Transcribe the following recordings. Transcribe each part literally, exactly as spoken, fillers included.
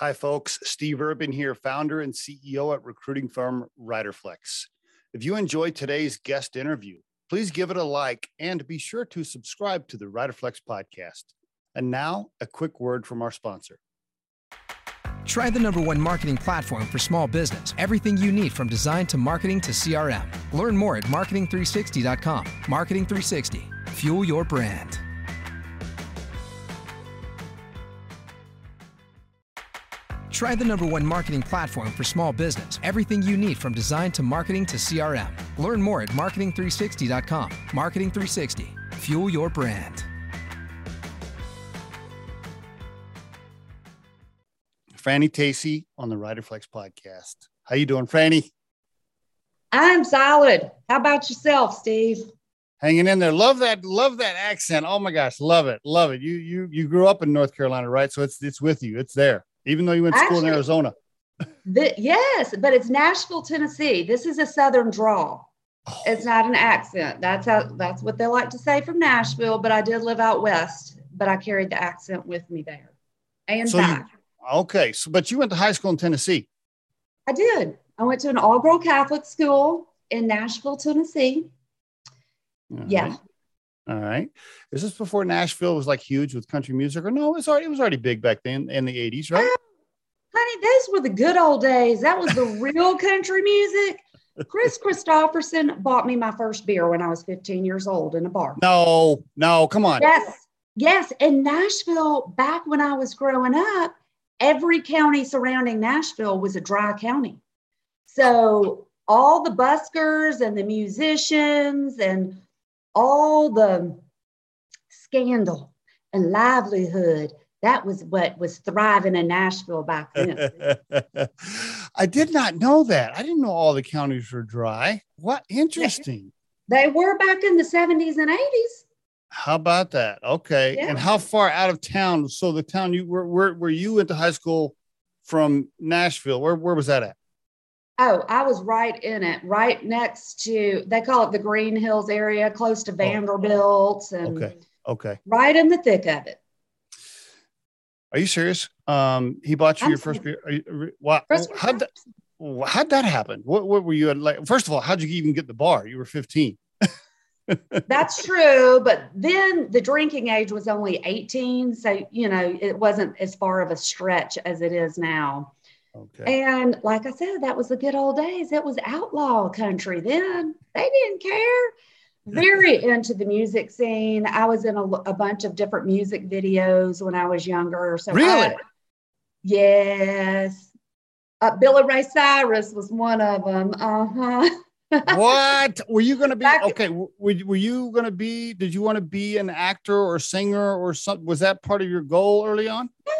Hi, folks. Steve Urban here, founder and C E O at recruiting firm Riderflex. If you enjoyed today's guest interview, please give it a like and be sure to subscribe to the Riderflex podcast. And now, a quick word from our sponsor. Try the number one marketing platform for small business. Everything you need from design to marketing to C R M. Learn more at marketing three sixty dot com. Marketing three sixty. Fuel your brand. Try the number one marketing platform for small business. Everything you need from design to marketing to C R M. Learn more at marketing three sixty dot com. Marketing three sixty. Fuel your brand. Franny Tacey on the Riderflex podcast. How you doing, Franny? I'm solid. How about yourself, Steve? Hanging in there. Love that. Love that accent. Oh my gosh, love it, love it. You you you grew up in North Carolina, right? So it's it's with you. It's there, even though you went to Actually, school in Arizona. the, yes, but it's Nashville, Tennessee. This is a Southern drawl. Oh. It's not an accent. That's how. That's what they like to say from Nashville. But I did live out west, but I carried the accent with me there and so back. You, Okay. So, but you went to high school in Tennessee. I did. I went to an all-girl Catholic school in Nashville, Tennessee. All yeah. Right. All right. Is this before Nashville was like huge with country music or no, it was already, it was already big back then in the eighties, right? Oh, honey, those were the good old days. That was the real country music. Chris Kristofferson bought me my first beer when I was fifteen years old in a bar. No, no. Come on. Yes. Yes. In Nashville, back when I was growing up, every county surrounding Nashville was a dry county. So all the buskers and the musicians and all the scandal and livelihood, that was what was thriving in Nashville back then. I did not know that. I didn't know all the counties were dry. What interesting. They were back in the seventies and eighties. How about that? Okay. Yeah. And how far out of town? So the town you were, where, where you went to high school from Nashville, where, where was that at? Oh, I was right in it, right next to, they call it the Green Hills area, close to Vanderbilt. And okay. Okay. Right in the thick of it. Are you serious? Um, he bought you I'm your serious. first beer. Are you, wow. First how'd, that, how'd that happen? What, what were you at? Like, first of all, how'd you even get the bar? You were fifteen. That's true. But then the drinking age was only eighteen. So, you know, it wasn't as far of a stretch as it is now. Okay. And like I said, that was the good old days. It was outlaw country then. They didn't care. Very into the music scene. I was in a, a bunch of different music videos when I was younger. So really? I, yes. Uh, Billy Ray Cyrus was one of them. Uh-huh. What were you going to be? Okay. Were, were you going to be, did you want to be an actor or singer or something? Was that part of your goal early on? No,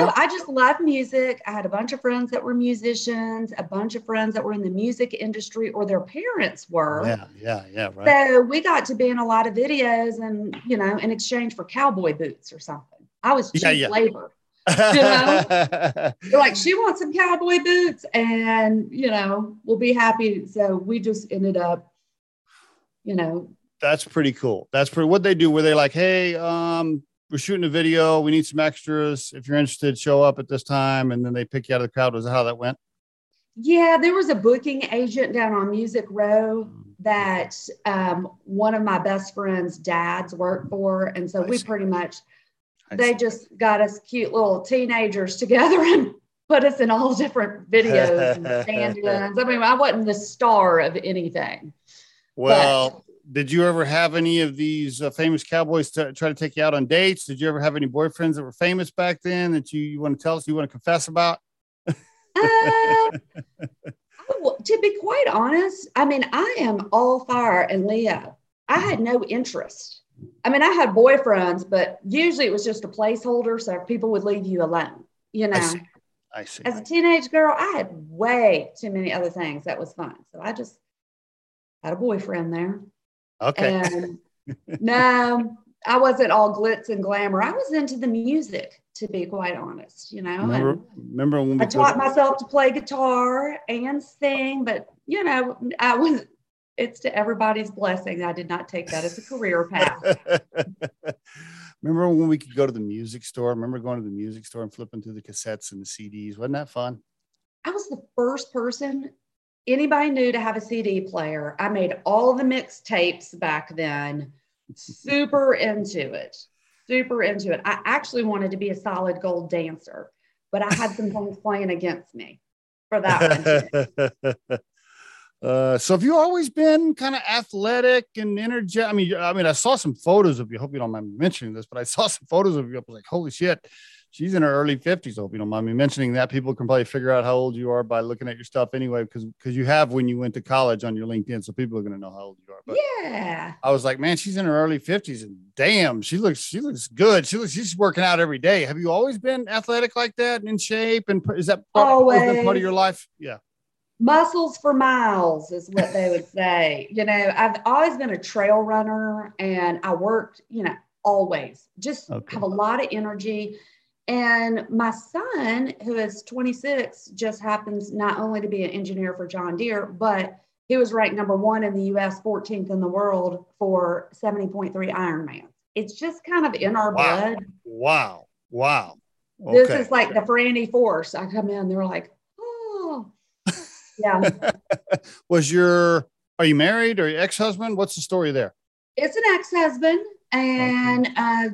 no, no, I just love music. I had a bunch of friends that were musicians, a bunch of friends that were in the music industry or their parents were. Yeah. Yeah. Yeah. Right. So we got to be in a lot of videos and, you know, in exchange for cowboy boots or something. I was cheap yeah, yeah. labor. You know, they're like, she wants some cowboy boots and, you know, we'll be happy. So we just ended up, you know. That's pretty cool. That's pretty, what they do. Were they like, hey, um, we're shooting a video. We need some extras. If you're interested, show up at this time. And then they pick you out of the crowd. Was that how that went? Yeah, there was a booking agent down on Music Row that um, one of my best friend's dads worked for. And so I we see. pretty much... They just got us cute little teenagers together and put us in all different videos and stand-ins. I mean, I wasn't the star of anything. Well, but, did you ever have any of these uh, famous cowboys to try to take you out on dates? Did you ever have any boyfriends that were famous back then that you, you want to tell us, you want to confess about? uh, I, to be quite honest, I mean, I am all fire and Leo. I had no interest. I mean, I had boyfriends, but usually it was just a placeholder. So people would leave you alone, you know. I see. I see. As a teenage girl, I had way too many other things that was fun. So I just had a boyfriend there. Okay. And no, I wasn't all glitz and glamour. I was into the music, to be quite honest, you know. Remember, and remember when we I taught played- myself to play guitar and sing, but, you know, I was it's to everybody's blessing. I did not take that as a career path. Remember when we could go to the music store? Remember going to the music store and flipping through the cassettes and the C Ds? Wasn't that fun? I was the first person anybody knew to have a C D player. I made all the mixtapes back then. Super into it. Super into it. I actually wanted to be a solid gold dancer, but I had some things playing against me for that one. Uh, so have you always been kind of athletic and energetic? I mean, I mean, I saw some photos of you. Hope you don't mind me mentioning this, but I saw some photos of you. I was like, holy shit, she's in her early fifties. Hope you don't mind me mentioning that. People can probably figure out how old you are by looking at your stuff anyway, because because you have when you went to college on your LinkedIn, so people are going to know how old you are. But yeah, I was like, man, she's in her early fifties, and damn, she looks she looks good. She looks she's working out every day. Have you always been athletic like that and in shape? And is that part, part of your life? Yeah. Muscles for miles is what they would say. You know, I've always been a trail runner, and I worked, you know, always just okay. have a lot of energy. And my son, who is twenty-six, just happens not only to be an engineer for John Deere, but he was ranked number one in the U S, fourteenth in the world for seventy point three Ironman. It's just kind of in our wow. blood. Wow. Wow. Okay. This is like the Franny force. I come in, they're like, yeah. Was your, are you married or your ex-husband? What's the story there? It's an ex-husband, and okay. uh,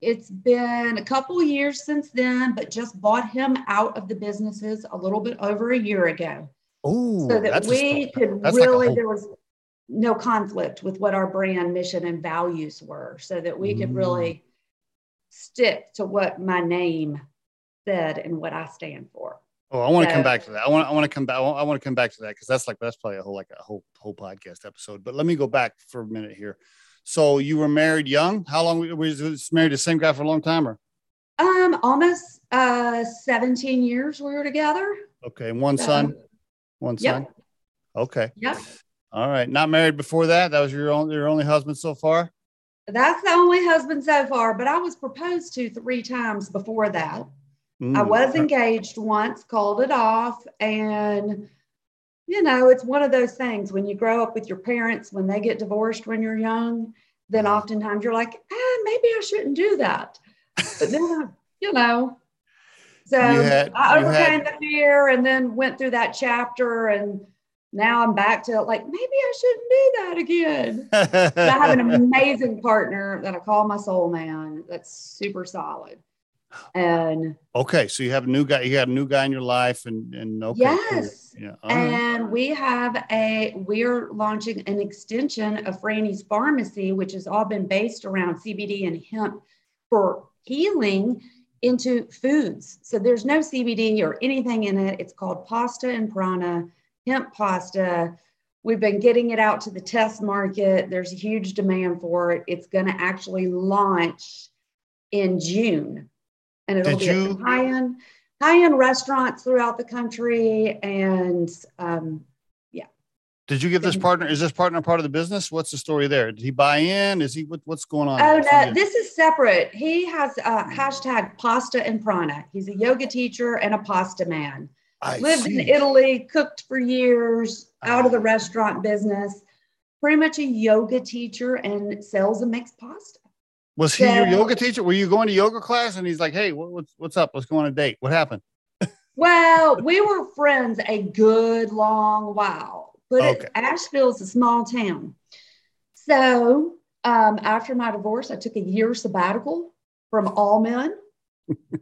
it's been a couple years since then, but just bought him out of the businesses a little bit over a year ago. Oh, so that we could that's really, like whole... there was no conflict with what our brand mission and values were, so that we mm. could really stick to what my name said and what I stand for. Oh, I want to so, come back to that. I want. I want to come back. I want to come back to that because that's like that's probably a whole like a whole whole podcast episode. But let me go back for a minute here. So you were married young. How long were you married? The same guy for a long time, or? Um, almost uh seventeen years we were together. Okay, and one so, son. One yep. son. Okay. Yep. All right. Not married before that. That was your only your only husband so far. That's the only husband so far. But I was proposed to three times before that. Mm, I was engaged once, called it off. And, you know, it's one of those things when you grow up with your parents, when they get divorced when you're young, then oftentimes you're like, ah, maybe I shouldn't do that. But then, you know, so you had, I overcame had... the fear and then went through that chapter. And now I'm back to like, maybe I shouldn't do that again. But I have an amazing partner that I call my soul man. That's super solid. And okay, so you have a new guy. You had a new guy in your life, and and okay, yes, cool. yeah. And right. we have a we're launching an extension of Franny's Pharmacy, which has all been based around C B D and hemp for healing into foods. So there's no C B D or anything in it. It's called Pasta and Prana, hemp pasta. We've been getting it out to the test market. There's a huge demand for it. It's going to actually launch in June. And it'll Did be you? at high-end, high-end restaurants throughout the country. And um, yeah. Did you give this partner, is this partner part of the business? What's the story there? Did he buy in? Is he, what, what's going on? Oh, no, this is separate. He has a hashtag pasta and prana. He's a yoga teacher and a pasta man. I Lived see. in Italy, cooked for years, out of the restaurant business, pretty much a yoga teacher and sells and makes pasta. Was he so, your yoga teacher? Were you going to yoga class? And he's like, hey, what's what's up? Let's go on a date. What happened? Well, we were friends a good long while, but okay. it, Asheville is a small town. So um, after my divorce, I took a year sabbatical from all men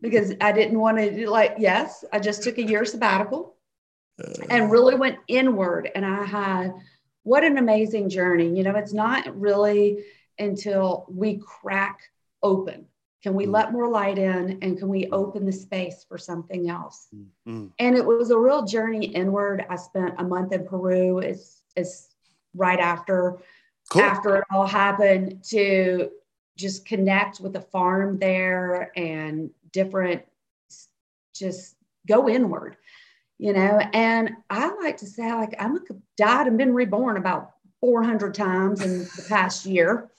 because I didn't want to like, yes, I just took a year sabbatical uh, and really went inward. And I had, what an amazing journey. You know, it's not really... until we crack open. Can we mm. let more light in, and can we open the space for something else? Mm. And it was a real journey inward. I spent a month in Peru is is right after, cool. after it all happened, to just connect with the farm there and different, just go inward, you know? And I like to say, like, I'm died and been reborn about four hundred times in the past year.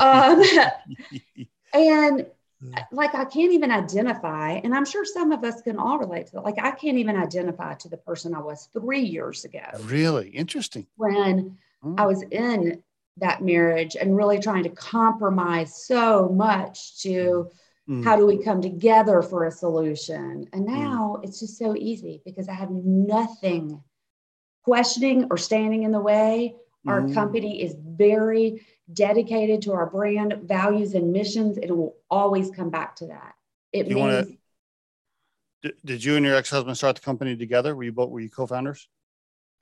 Um, and like, I can't even identify. And I'm sure some of us can all relate to that. Like, I can't even identify to the person I was three years ago. Really interesting. When Mm. I was in that marriage and really trying to compromise so much to mm. how do we come together for a solution? And now mm. it's just so easy because I have nothing questioning or standing in the way. Our mm. company is very dedicated to our brand, values, and missions. It will always come back to that. It you means. Wanna, did, did you and your ex-husband start the company together? Were you both, were you co-founders?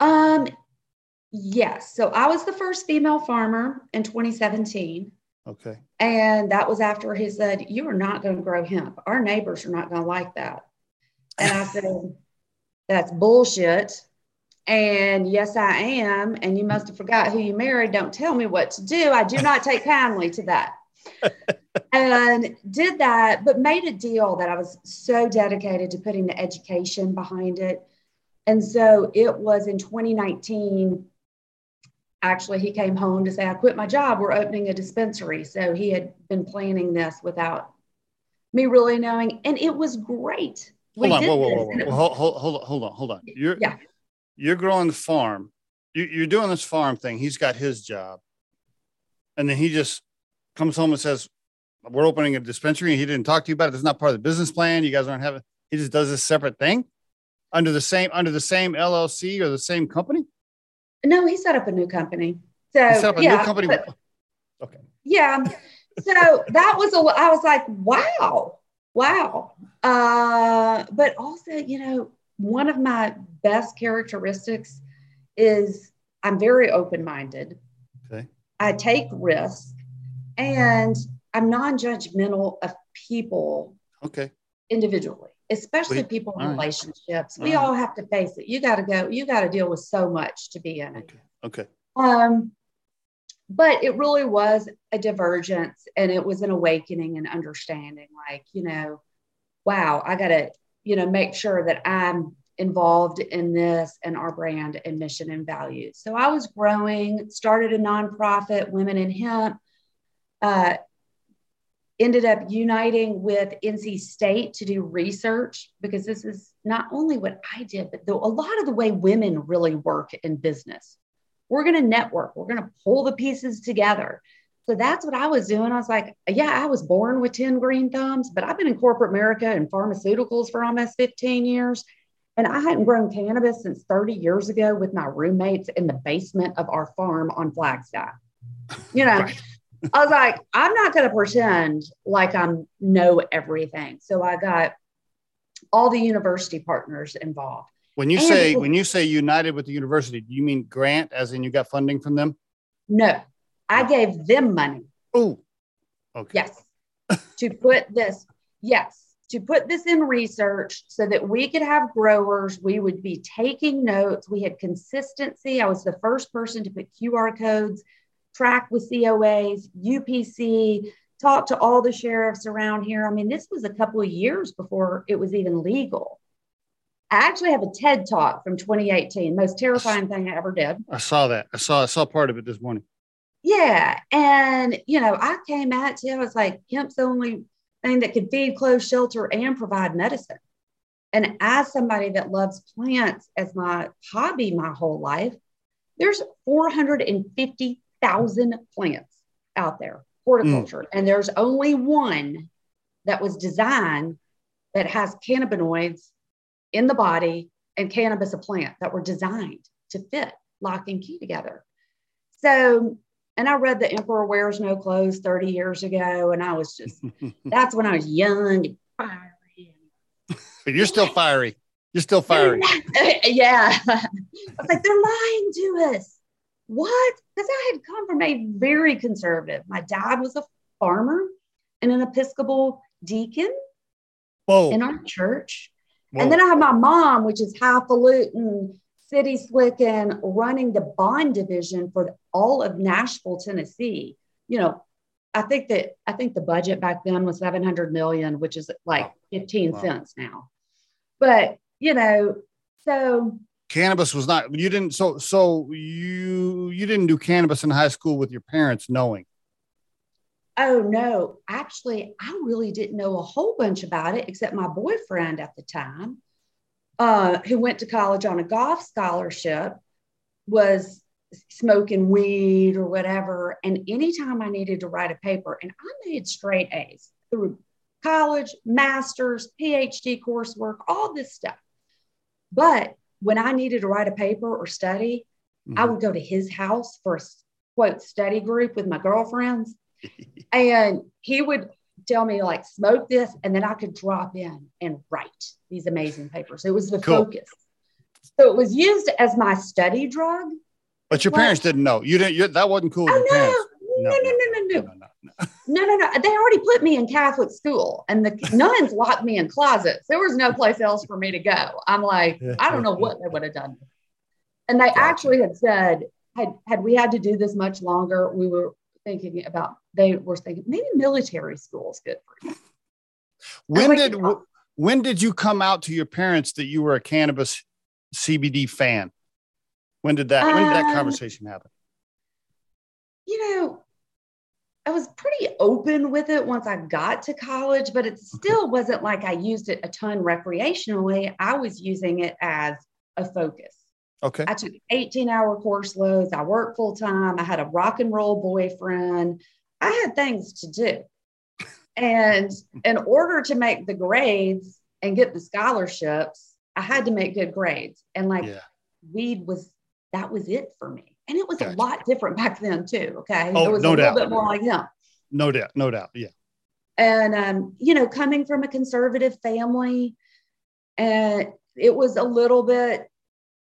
Um, yes. So I was the first female farmer in twenty seventeen. Okay. And that was after he said, you are not going to grow hemp. Our neighbors are not going to like that. And I said, that's bullshit. And yes, I am. And you must have forgot who you married. Don't tell me what to do. I do not take kindly to that. And did that, but made a deal that I was so dedicated to putting the education behind it. And so it was in twenty nineteen. Actually, he came home to say, I quit my job. We're opening a dispensary. So he had been planning this without me really knowing. And it was great. Hold we on, whoa, whoa, whoa, whoa. Hold, hold, hold on, hold on, hold on. You're- yeah. You're growing the farm. You, you're doing this farm thing. He's got his job. And then he just comes home and says, we're opening a dispensary. And he didn't talk to you about it. It's not part of the business plan. You guys aren't having, he just does this separate thing under the same, under the same L L C or the same company. No, he set up a new company. So he set up a yeah, new company. But, okay. Yeah. So that was, a. I was like, wow, wow. Uh, but also, you know, one of my best characteristics is I'm very open-minded. Okay. I take risks and I'm non-judgmental of people. Okay. Individually, especially we, people in all relationships. Right. We all, all right. have to face it. You got to go, you got to deal with so much to be in it. Okay. okay. Um, but it really was a divergence and it was an awakening and understanding, like, you know, wow, I got to, you know, make sure that I'm involved in this and our brand and mission and values. So I was growing, started a nonprofit, Women in Hemp, uh, ended up uniting with N C State to do research, because this is not only what I did, but the, a lot of the way women really work in business. We're going to network. We're going to pull the pieces together. So that's what I was doing. I was like, yeah, I was born with ten green thumbs, but I've been in corporate America and pharmaceuticals for almost fifteen years. And I hadn't grown cannabis since thirty years ago with my roommates in the basement of our farm on Flagstaff. You know, right. I was like, I'm not going to pretend like I know everything. So I got all the university partners involved. When you and say, when you say united with the university, do you mean grant as in you got funding from them? No. I gave them money. Oh, okay. Yes. to put this, yes, to put this in research so that we could have growers. We would be taking notes. We had consistency. I was the first person to put Q R codes, track with C O As, U P C, talk to all the sheriffs around here. I mean, this was a couple of years before it was even legal. I actually have a TED talk from twenty eighteen, most terrifying thing I ever did. I saw that. I saw, I saw part of it this morning. Yeah. And, you know, I came at you, I was like, hemp's the only thing that could feed, clothe, shelter, and provide medicine. And as somebody that loves plants as my hobby my whole life, there's four hundred fifty thousand plants out there, horticulture. Mm. And there's only one that was designed that has cannabinoids in the body and cannabis, a plant that were designed to fit lock and key together. So, and I read The Emperor Wears No Clothes thirty years ago. And I was just, that's when I was young and fiery. But you're still fiery. You're still fiery. Yeah. I was like, they're lying to us. What? Because I had come from a very conservative. My dad was a farmer and an Episcopal deacon Whoa. in our church. Whoa. And then I had my mom, which is highfalutin, city slicking, running the bond division for all of Nashville, Tennessee. You know, I think that I think the budget back then was seven hundred million, which is like fifteen wow. cents now. But you know, so cannabis was not. You didn't. So so you you didn't do cannabis in high school with your parents knowing. Oh no, actually, I really didn't know a whole bunch about it except my boyfriend at the time. Uh, who went to college on a golf scholarship, was smoking weed or whatever. And anytime I needed to write a paper, and I made straight A's through college, master's, P H D coursework, all this stuff. But when I needed to write a paper or study, mm-hmm. I would go to his house for a quote study group with my girlfriends. And he would tell me, like, smoke this, and then I could drop in and write these amazing papers. It was the cool. focus. So it was used as my study drug. But your like, parents didn't know. You didn't. You, that wasn't cool. Oh, no, no, no, no, no, no, no, no, no, no, no, no. They already put me in Catholic school, and the nuns locked me in closets. There was no place else for me to go. I'm like, I don't know what they would have done. And they gotcha. actually had said, had had we had to do this much longer, we were thinking about. They were thinking maybe military school is good for you. When like, did oh. when did you come out to your parents that you were a cannabis C B D fan? When did that, when did that um, conversation happen? You know, I was pretty open with it once I got to college, but it still wasn't like I used it a ton recreationally. I was using it as a focus. Okay. I took eighteen hour course loads. I worked full time. I had a rock and roll boyfriend. I had things to do. And in order to make the grades and get the scholarships, I had to make good grades. And like yeah. weed was, that was it for me. And it was gotcha. a lot different back then too. Okay. Oh, it was no a little doubt. bit more like him. No doubt. No doubt. Yeah. And, um, you know, coming from a conservative family, and uh, it was a little bit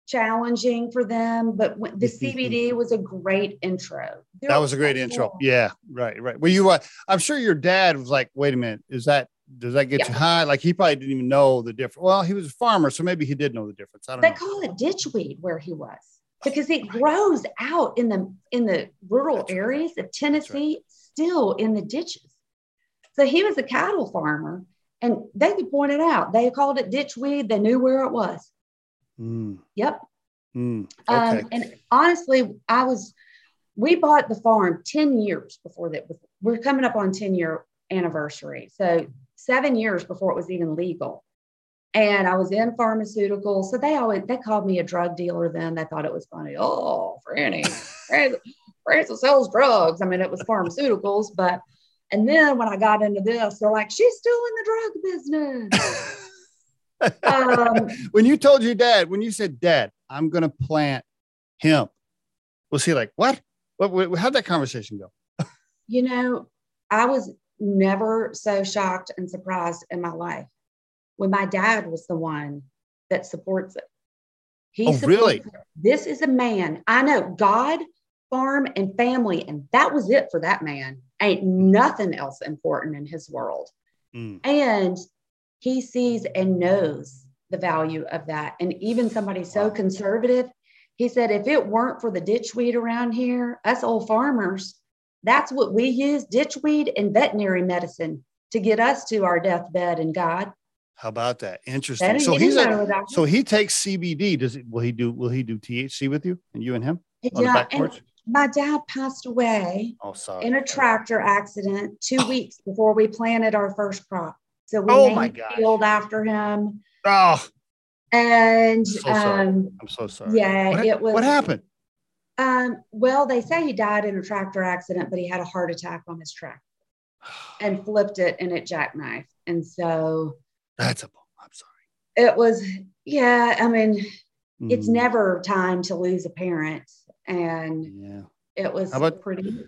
challenging for them, but the C B D was a great intro. There that was, was a great intro. Yeah. Right. Right. Well, you, uh, I'm sure your dad was like, wait a minute, is that, does that get yeah. you high? Like, he probably didn't even know the difference. Well, he was a farmer, so maybe he did know the difference. I don't they know. They call it ditchweed where he was, because it grows out in the in the rural That's areas right. of Tennessee, right. still in the ditches. So he was a cattle farmer, and they could point it out. They called it ditchweed. They knew where it was. Mm. Yep. Mm. Okay. Um, and honestly, I was. We bought the farm ten years before that. We're coming up on ten year anniversary. So seven years before it was even legal. And I was in pharmaceuticals. So they always, they called me a drug dealer then. They thought it was funny. Oh, Franny, Franny sells drugs. I mean, it was pharmaceuticals, but, and then when I got into this, they're like, she's still in the drug business. um, when you told your dad, when you said, Dad, I'm going to plant hemp, was he like, what? What, what how'd that conversation go? You know, I was never so shocked and surprised in my life when my dad was the one that supports it. He oh, supports really? It. This is a man. I know God, farm, and family, and that was it for that man. Ain't nothing else important in his world. Mm. And he sees and knows the value of that. And even somebody so wow. conservative, he said, if it weren't for the ditchweed around here, us old farmers, that's what we use, ditchweed and veterinary medicine, to get us to our deathbed and God. How about that? Interesting. So he's a, so he takes C B D. Does it? Will he do? Will he do T H C with you and you and him? Yeah. And my dad passed away oh, sorry. in a tractor accident two weeks before we planted our first crop. So we oh named the field after him. Oh. And so um, I'm so sorry. Yeah, what, it was. What happened? Um, well, they say he died in a tractor accident, but he had a heart attack on his tractor and flipped it, and it jackknifed. And so that's a bummer. I'm sorry. It was, yeah. I mean, mm. it's never time to lose a parent, and yeah, it was How about, pretty.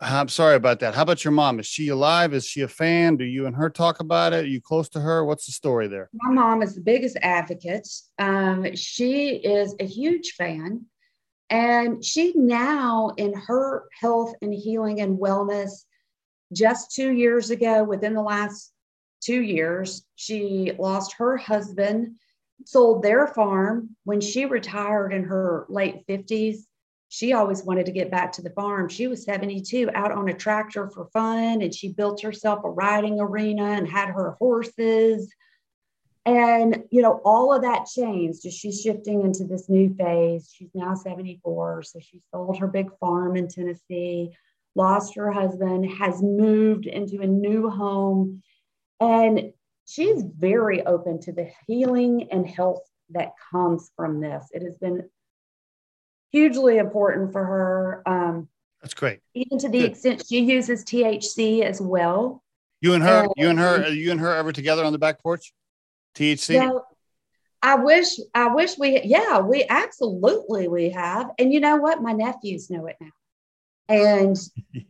I'm sorry about that. How about your mom? Is she alive? Is she a fan? Do you and her talk about it? Are you close to her? What's the story there? My mom is the biggest advocate. Um, she is a huge fan. And she now, in her health and healing and wellness, just two years ago, within the last two years, she lost her husband, sold their farm. When she retired in her late fifties, she always wanted to get back to the farm. She was seventy-two, out on a tractor for fun, and she built herself a riding arena and had her horses. And, you know, all of that changed as she's shifting into this new phase. She's now seventy-four. So she sold her big farm in Tennessee, lost her husband, has moved into a new home. And she's very open to the healing and health that comes from this. It has been hugely important for her. Um, That's great. Even to the Good. extent she uses T H C as well. You and her, and, you and her, are you and her ever together on the back porch? T H C? Yeah, I wish, I wish we, yeah, we absolutely, we have. And you know what? My nephews know it now. And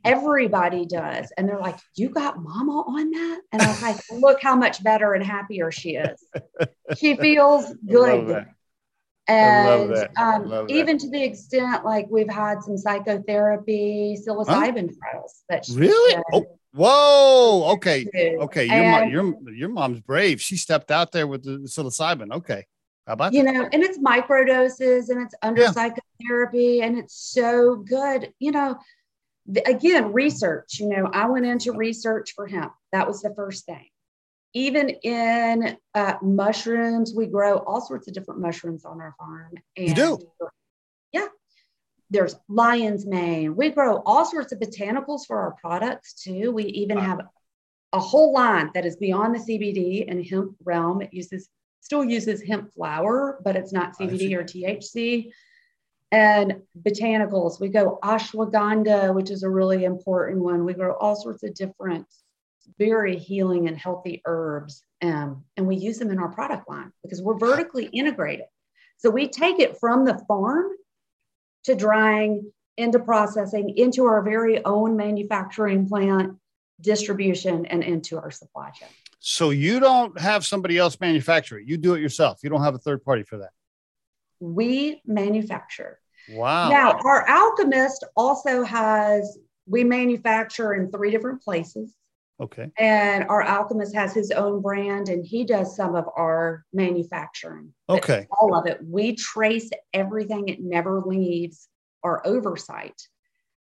everybody does. And they're like, you got mama on that? And I was like, look how much better and happier she is. She feels good. And um, even to the extent, like we've had some psychotherapy, psilocybin huh? trials. That she really? Oh, whoa. Okay. Too. Okay. Your, and, mom, your, your mom's brave. She stepped out there with the psilocybin. Okay. How about you that? know, and it's microdoses and it's under yeah. psychotherapy and it's so good. You know, th- again, research, you know, I went into research for hemp. That was the first thing. Even in uh, mushrooms, we grow all sorts of different mushrooms on our farm. And you do? Yeah. There's lion's mane. We grow all sorts of botanicals for our products too. We even wow. have a whole line that is beyond the C B D and hemp realm. It uses still uses hemp flour, but it's not C B D or T H C. And botanicals, we go ashwagandha, which is a really important one. We grow all sorts of different very healing and healthy herbs. Um, and we use them in our product line because we're vertically integrated. So we take it from the farm to drying, into processing, into our very own manufacturing plant, distribution, and into our supply chain. So you don't have somebody else manufacture it. You do it yourself. You don't have a third party for that. We manufacture. Wow. Now, our alchemist also has, we manufacture in three different places. Okay. And our alchemist has his own brand and he does some of our manufacturing. Okay. All of it. We trace everything. It never leaves our oversight.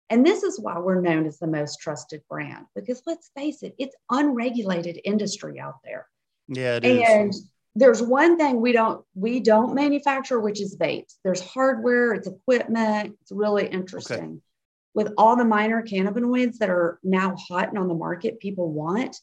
And this is why we're known as the most trusted brand, because let's face it, it's unregulated industry out there. Yeah, it is. And there's one thing we don't we don't manufacture, which is vapes. There's hardware, it's equipment. It's really interesting. Okay. With all the minor cannabinoids that are now hot and on the market, people want,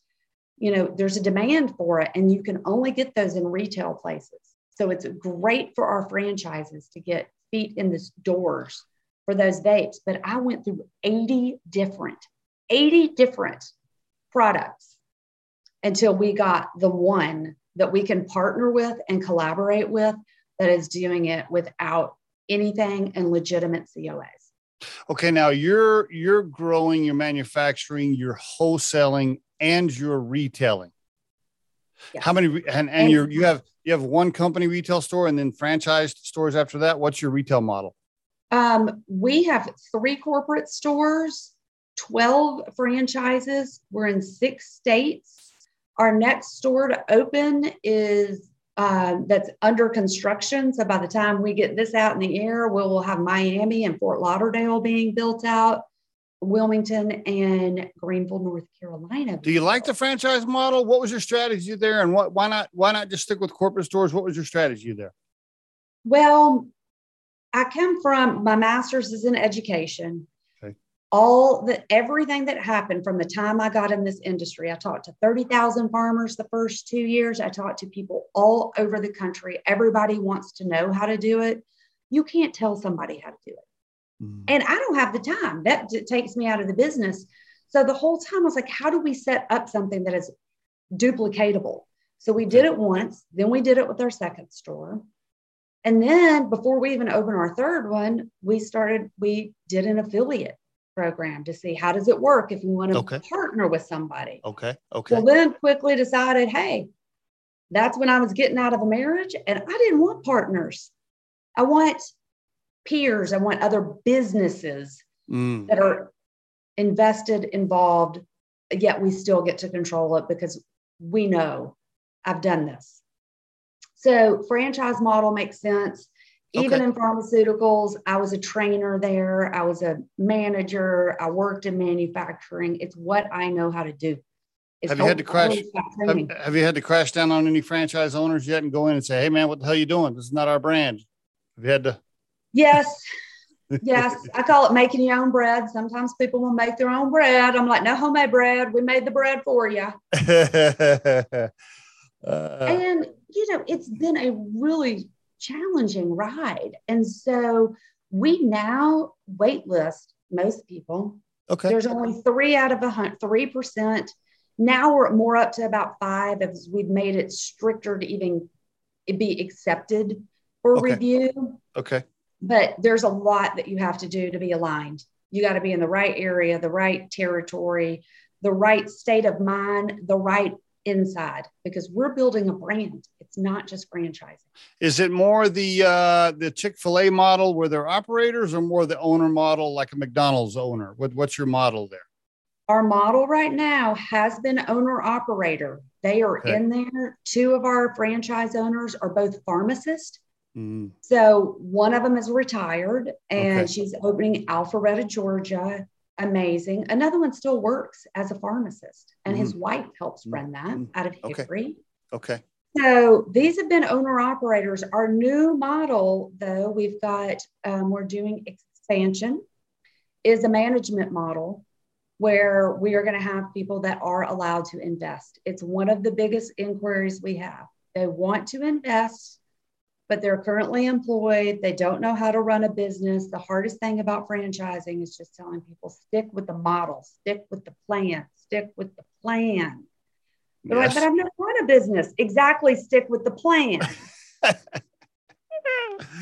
you know, there's a demand for it, and you can only get those in retail places. So it's great for our franchises to get feet in the doors for those vapes, but I went through eighty different, eighty different products until we got the one that we can partner with and collaborate with that is doing it without anything and legitimate C O As. Okay. Now you're, you're growing, you're manufacturing, you're wholesaling, and you're retailing. Yes. How many, and, and you're, you have, you have one company retail store and then franchised stores after that. What's your retail model? Um, we have three corporate stores, twelve franchises. We're in six states. Our next store to open is uh, that's under construction. So by the time we get this out in the air, we will have Miami and Fort Lauderdale being built out, Wilmington and Greenville, North Carolina. Do you like the franchise model? What was your strategy there? And what, why not, why not just stick with corporate stores? What was your strategy there? Well, I come from, my master's is in education. Okay. All the, everything that happened from the time I got in this industry, I talked to thirty thousand farmers the first two years. I talked to people all over the country. Everybody wants to know how to do it. You can't tell somebody how to do it. Mm. And I don't have the time. That t- takes me out of the business. So the whole time I was like, how do we set up something that is duplicatable? So we did it once. Then we did it with our second store. And then before we even opened our third one, we started, we did an affiliate program to see how does it work if we want to okay. partner with somebody. Okay. Okay. Well, then quickly decided, hey, that's when I was getting out of a marriage and I didn't want partners. I want peers. I want other businesses mm. that are invested, involved, yet we still get to control it because we know I've done this. So franchise model makes sense. Even okay. in pharmaceuticals, I was a trainer there. I was a manager. I worked in manufacturing. It's what I know how to do. It's have you had to crash? Have, have you had to crash down on any franchise owners yet and go in and say, hey man, what the hell are you doing? This is not our brand. Have you had to? Yes. Yes. I call it making your own bread. Sometimes people will make their own bread. I'm like, no homemade bread. We made the bread for you. Uh, and, you know, it's been a really challenging ride. And so We now wait list most people. Okay. There's only three out of a hundred, three percent. Now we're more up to about five as we've made it stricter to even be accepted for okay. review. Okay. But there's a lot that you have to do to be aligned. You got to be in the right area, the right territory, the right state of mind, the right inside, because we're building a brand. It's not just franchising. Is it more the uh, the Chick-fil-A model where they're operators, or more the owner model like a McDonald's owner? What, what's your model there? Our model right now has been owner operator. They are okay. in there. Two of our franchise owners are both pharmacists. Mm. So one of them is retired and okay. she's opening Alpharetta, Georgia. Amazing. Another one still works as a pharmacist, and mm-hmm. his wife helps run that mm-hmm. out of Hickory. Okay. okay. So these have been owner operators. Our new model, though, we've got, um, we're doing expansion, is a management model where we are going to have people that are allowed to invest. It's one of the biggest inquiries we have. They want to invest, but they're currently employed. They don't know how to run a business. The hardest thing about franchising is just telling people, stick with the model, stick with the plan, stick with the plan. They're yes. like, but I've never run a business. Exactly, stick with the plan.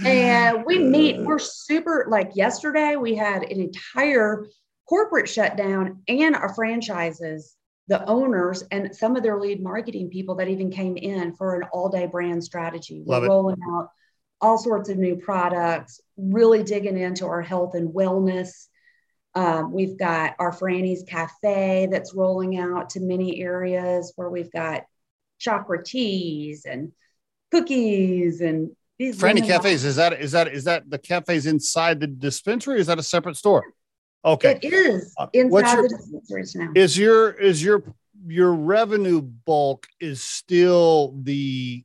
And we meet, we're super, like yesterday, we had an entire corporate shutdown and our franchises, the owners and some of their lead marketing people that even came in for an all-day brand strategy. Love We're it. Rolling out all sorts of new products, really digging into our health and wellness. Um, we've got our Franny's Cafe that's rolling out to many areas where we've got chakra teas and cookies and these Franny Cafes. Are- is that is that is that the cafes inside the dispensary? Or is that a separate store? Okay. It is inside What's your, the dispensaries now. Is your is your your revenue bulk is still the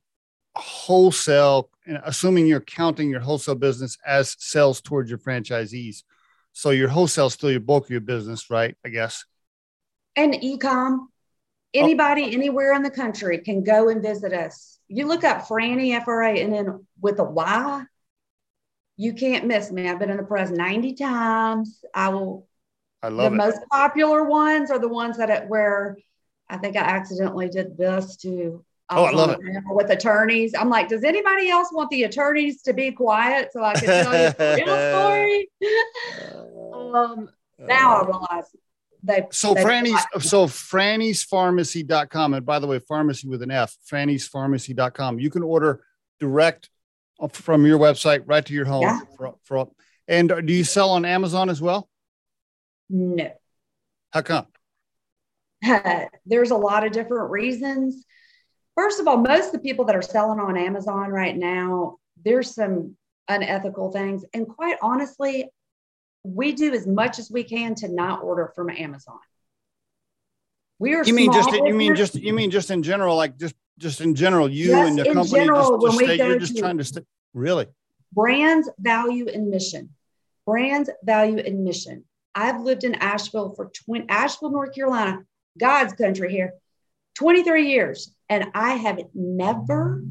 wholesale, assuming you're counting your wholesale business as sales towards your franchisees. So your wholesale is still your bulk of your business, right? I guess. And e-com. Anybody oh. anywhere in the country can go and visit us. You look up Franny F R A N N with a Y. You can't miss me. I've been in the press ninety times. I will. I love it. The most popular ones are the ones that it, where I think I accidentally did this to. Oh, I love it. With attorneys. I'm like, does anybody else want the attorneys to be quiet so I can tell you the real story? um, now I realize they. So they Franny's. Quiet. So Franny's Pharmacy dot com, and by the way, pharmacy with an F. Franny's Pharmacy dot com. You can order direct from your website right to your home. Yeah. For, for, and do you sell on Amazon as well? No. How come? Uh, there's a lot of different reasons. First of all, most of the people that are selling on Amazon right now, there's some unethical things. And quite honestly, we do as much as we can to not order from Amazon. We are. You mean just? You mean just? You mean just in general, like just. Just in general, you yes, and the company, general, just, just stay, you're just trying to stay, really. Brands, value, and mission. Brands, value, and mission. I've lived in Asheville for twenty, Asheville, North Carolina, God's country here, twenty-three years. And I have never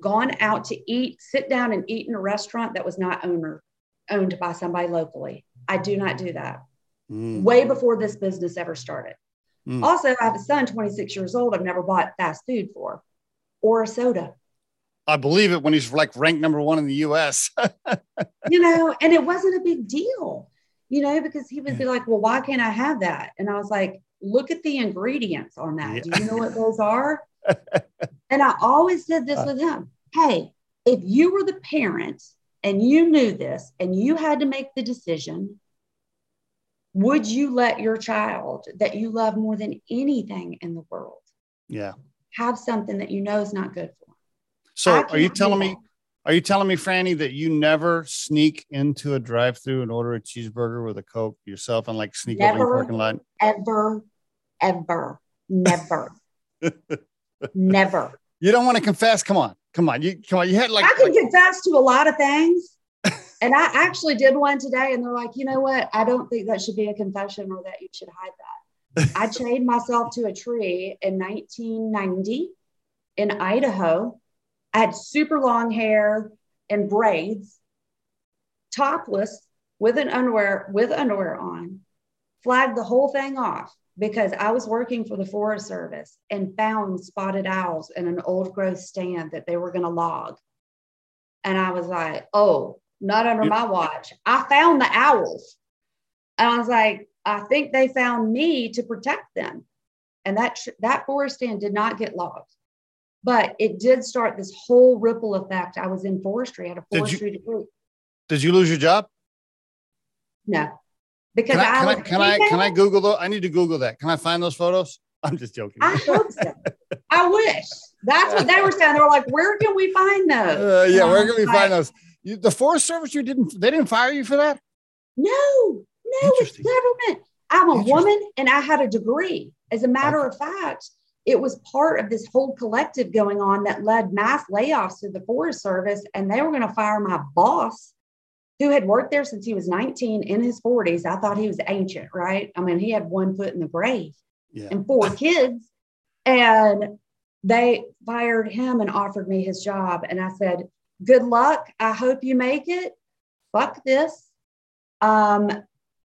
gone out to eat, sit down and eat in a restaurant that was not owner owned by somebody locally. I do not do that. Mm. Way before this business ever started. Mm. Also, I have a son, twenty-six years old. I've never bought fast food for, or a soda. I believe it when he's like ranked number one in the U S You know, and it wasn't a big deal, you know, because he would yeah. be like, well, why can't I have that? And I was like, look at the ingredients on that. Yeah. Do you know what those are? And I always said this uh, with him. Hey, if you were the parent and you knew this and you had to make the decision, would you let your child that you love more than anything in the world yeah. have something that you know is not good for them? So are you telling me, are you telling me, Franny, that you never sneak into a drive-thru and order a cheeseburger with a Coke yourself and like sneak over the parking lot? Ever, ever, never, never. You don't want to confess? Come on, come on. You come on. You had like I can like, confess to a lot of things. And I actually did one today and they're like, you know what? I don't think that should be a confession or that you should hide that. I chained myself to a tree in nineteen ninety in Idaho. I had super long hair and braids, topless with an underwear, with underwear on, flagged the whole thing off because I was working for the Forest Service and found spotted owls in an old growth stand that they were going to log. And I was like, oh, not under my watch. I found the owls. And I was like, I think they found me to protect them. And that, that forest stand did not get logged. But it did start this whole ripple effect. I was in forestry, I had a forestry did you, degree. Did you lose your job? No. Because can I, I can, I, can, I, can I Google those? I need to Google that. Can I find those photos? I'm just joking. I hope so. I wish. That's what they were saying. They were like, where can we find those? Uh, yeah, where can we find those? You, the Forest Service, you didn't they didn't fire you for that? No, no, it's government. I'm a woman and I had a degree. As a matter okay. of fact, it was part of this whole collective going on that led mass layoffs to the Forest Service. And they were going to fire my boss, who had worked there since he was nineteen, in his forties. I thought he was ancient, right? I mean, he had one foot in the grave yeah. and four kids. And they fired him and offered me his job. And I said, good luck. I hope you make it. Fuck this. Um,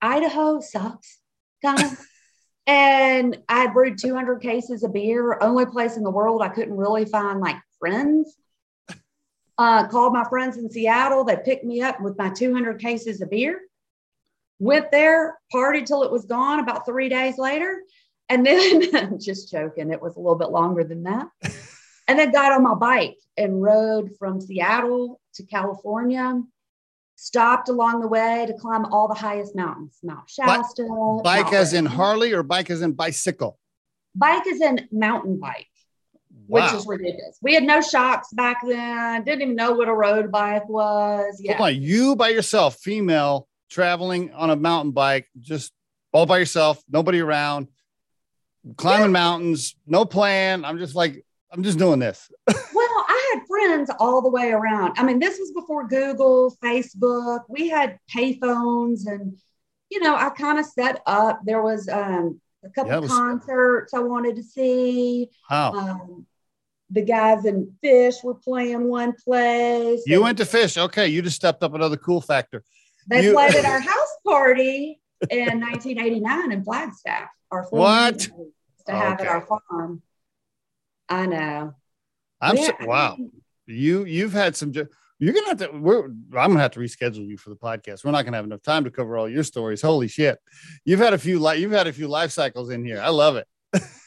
Idaho sucks, kind of. And I brewed two hundred cases of beer, only place in the world I couldn't really find like friends. Uh, called my friends in Seattle. They picked me up with my two hundred cases of beer. Went there, partied till it was gone about three days later. And then, I'm just joking, it was a little bit longer than that. And then got on my bike and rode from Seattle to California. Stopped along the way to climb all the highest mountains, Mount Shasta. Bike Mount as in Harley or bike as in bicycle? Bike as in mountain bike, wow. which is ridiculous. We had no shops back then. Didn't even know what a road bike was. Yeah. Hold on, you by yourself, female, traveling on a mountain bike, just all by yourself, nobody around, climbing yeah. mountains, no plan. I'm just like, I'm just doing this. Well, I had friends all the way around. I mean, this was before Google, Facebook. We had payphones, and, you know, I kind of set up. There was um, a couple yeah, was... concerts I wanted to see. Wow. Um, the guys in Phish were playing one place. You went to Phish. Okay. You just stepped up another cool factor. They you... played at our house party in nineteen eighty-nine in Flagstaff. Our what? To oh, have okay. at our farm. I know. I'm yeah, so, wow. I mean, you you've had some. You're gonna have to. We're, I'm gonna have to reschedule you for the podcast. We're not gonna have enough time to cover all your stories. Holy shit! You've had a few like you've had a few life cycles in here. I love it.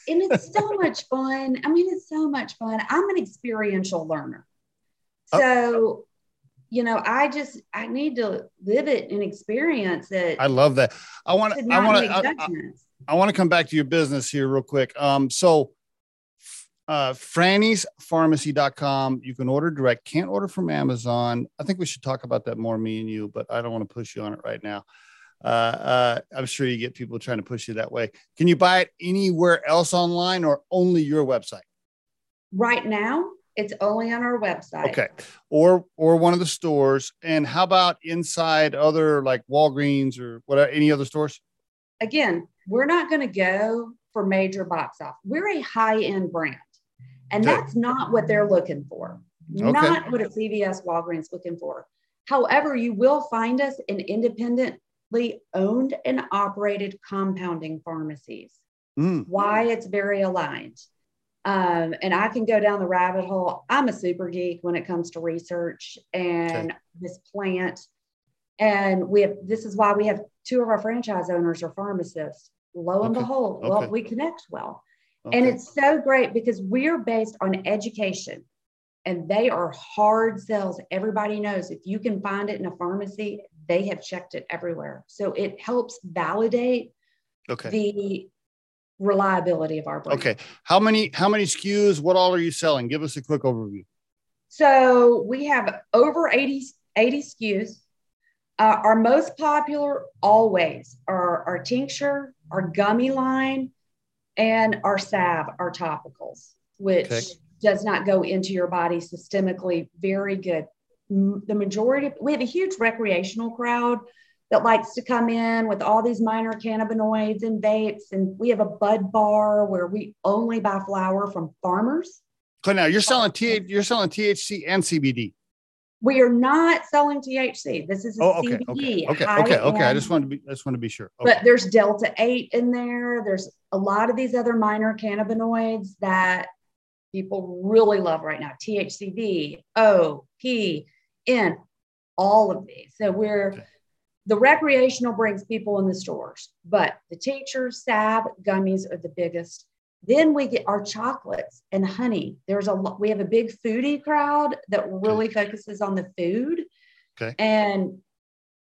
And it's so much fun. I mean, it's so much fun. I'm an experiential learner, so oh. you know, I just I need to live it and experience it. I love that. I want to. I want to. I, I, I want to come back to your business here real quick. Um. So. Uh, Franny's Pharmacy dot com. You can order direct, can't order from Amazon. I think we should talk about that more, me and you, but I don't want to push you on it right now. Uh, uh, I'm sure you get people trying to push you that way. Can you buy it anywhere else online or only your website? Right now, it's only on our website. Okay. Or, or one of the stores. And how about inside other like Walgreens or whatever, any other stores? Again, we're not going to go for major box office. We're a high-end brand. And okay. that's not what they're looking for. Okay. Not what a C V S, Walgreens looking for. However, you will find us in independently owned and operated compounding pharmacies. Mm. Why it's very aligned. Um, and I can go down the rabbit hole. I'm a super geek when it comes to research and okay. this plant. And we have, this is why we have two of our franchise owners are pharmacists. Lo okay. and behold, okay. well, we connect well. Okay. And it's so great because we're based on education and they are hard sells. Everybody knows if you can find it in a pharmacy, they have checked it everywhere. So it helps validate okay. the reliability of our brand. Okay. How many, how many S K Us, what all are you selling? Give us a quick overview. So we have over eighty, eighty S K Us. Uh, our most popular always are our tincture, our gummy line, and our salve, our topicals, which okay. does not go into your body systemically. Very good. The majority, of, we have a huge recreational crowd that likes to come in with all these minor cannabinoids and vapes. And we have a bud bar where we only buy flower from farmers. So now you're selling, Th- you're selling T H C and C B D. We are not selling T H C. This is a oh, okay, C B D. Okay, okay, okay, okay. I just wanted to be, I just want to be sure. Okay. But there's Delta eight in there. There's a lot of these other minor cannabinoids that people really love right now. T H C V, O, P, N, all of these. So we're, okay. The recreational brings people in the stores, but the tinctures, salve, gummies are the biggest. Then we get our chocolates and honey. There's a lot, we have a big foodie crowd that really okay. focuses on the food. Okay. And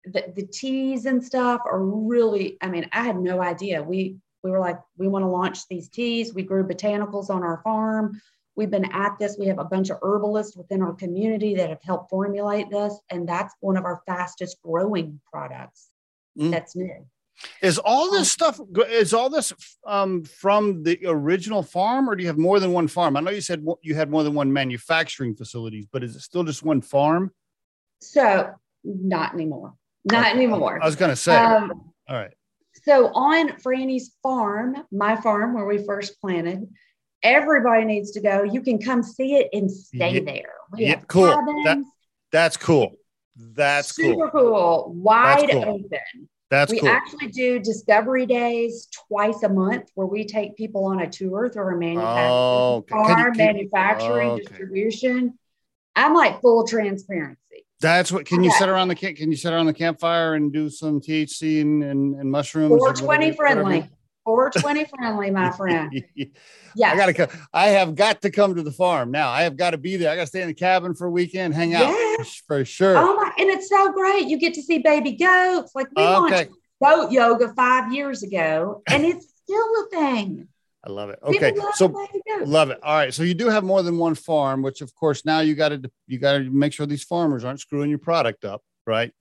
the, the teas and stuff are really, I mean, I had no idea. We, we were like, we want to launch these teas. We grew botanicals on our farm. We've been at this. We have a bunch of herbalists within our community that have helped formulate this. And that's one of our fastest growing products. Mm. That's new. Is all this stuff, is all this um, from the original farm, or do you have more than one farm? I know you said you had more than one manufacturing facilities, but is it still just one farm? So not anymore. Not okay. anymore. I was going to say. Um, all right. So on Franny's farm, my farm where we first planted, everybody needs to go. You can come see it and stay yeah. there. We yeah, cool. That, that's cool. That's super cool. cool. Wide that's cool. open. That's we cool. actually do discovery days twice a month where we take people on a tour through our manufacturing, oh, okay. farm, can you, can, manufacturing, okay. distribution. I'm like full transparency. That's what. Can okay. you sit around the can you sit around the campfire and do some T H C and, and, and mushrooms? four twenty friendly. four twenty friendly, my friend. Yeah, I gotta come. I have got to come to the farm now. I have got to be there. I got to stay in the cabin for a weekend, hang out yes. for sure. Oh my! And it's so great. You get to see baby goats. Like we okay. launched goat yoga five years ago, and it's still a thing. I love it. Okay, love so love it. All right, so you do have more than one farm, which of course now you got to you got to make sure these farmers aren't screwing your product up, right?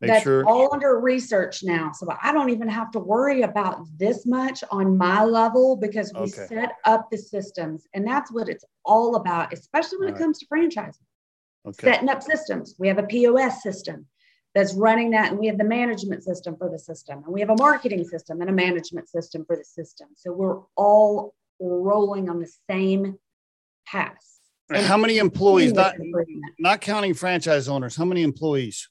Make that's sure. all under research now. So I don't even have to worry about this much on my level because we okay. set up the systems. And that's what it's all about, especially when all it right. comes to franchising. Okay. Setting up systems. We have a P O S system that's running that. And we have the management system for the system. And we have a marketing system and a management system for the system. So we're all rolling on the same path. And how many employees, not, not counting franchise owners, how many employees?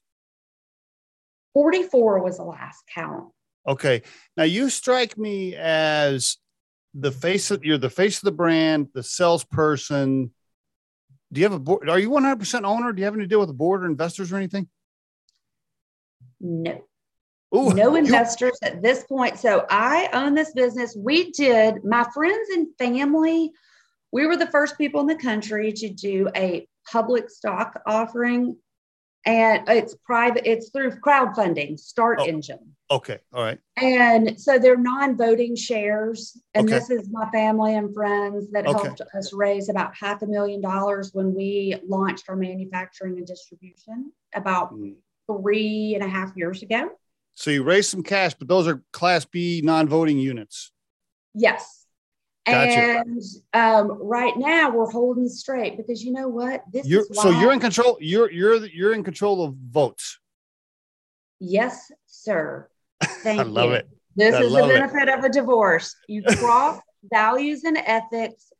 forty-four was the last count. Okay. Now you strike me as the face of, you're the face of the brand, the salesperson. Do you have a board? Are you one hundred percent owner? Do you have any deal with a board or investors or anything? No. Ooh, no investors you- at this point. So I own this business. We did, my friends and family, we were the first people in the country to do a public stock offering. And it's private, it's through crowdfunding, StartEngine. Oh, okay. All right. And so they're non-voting shares. And okay. this is my family and friends that okay. helped us raise about half a million dollars when we launched our manufacturing and distribution about mm. three and a half years ago. So you raised some cash, but those are Class B non-voting units. Yes. Gotcha. And um, right now we're holding straight because you know what? This you're, is why so you're in control. You're you're you're in control of votes. Yes, sir. Thank I you. Love it. This I is the benefit it. Of a divorce. You cross values and ethics.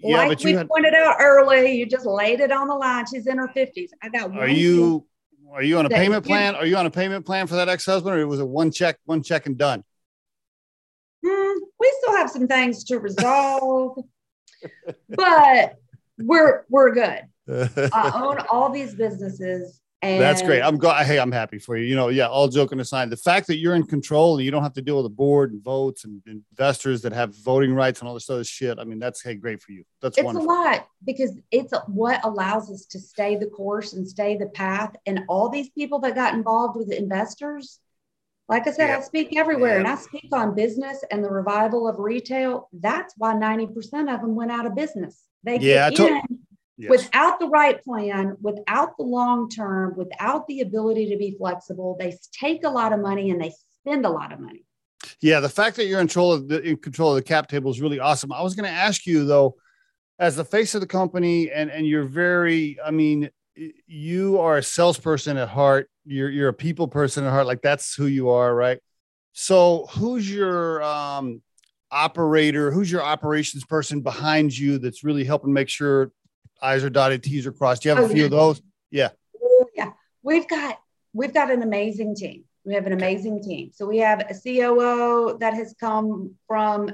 Yeah, like we had, pointed out earlier, you just laid it on the line. She's in her fifties. I got. One are you are you on a payment plan? Are you on a payment plan for that ex-husband, or was it one check, one check and done? Hmm, we still have some things to resolve, but we're we're good. I own all these businesses, and that's great. I'm glad. Hey, I'm happy for you. You know, yeah. All joking aside, the fact that you're in control and you don't have to deal with the board and votes and investors that have voting rights and all this other shit. I mean, that's hey, great for you. That's it's wonderful. A lot because it's what allows us to stay the course and stay the path. And all these people that got involved with the investors. Like I said, yeah. I speak everywhere yeah. and I speak on business and the revival of retail. That's why ninety percent of them went out of business. They yeah, get in yes. without the right plan, without the long term, without the ability to be flexible. They take a lot of money and they spend a lot of money. Yeah, the fact that you're in control of the, in control of the cap table is really awesome. I was going to ask you, though, as the face of the company and, and you're very, I mean, you are a salesperson at heart. You're you're a people person at heart. Like that's who you are, right? So who's your um, operator? Who's your operations person behind you that's really helping make sure I's are dotted, T's are crossed? Do you have oh, a few yeah. of those? Yeah. we've got, we've got an amazing team. We have an amazing team. So we have a C O O that has come from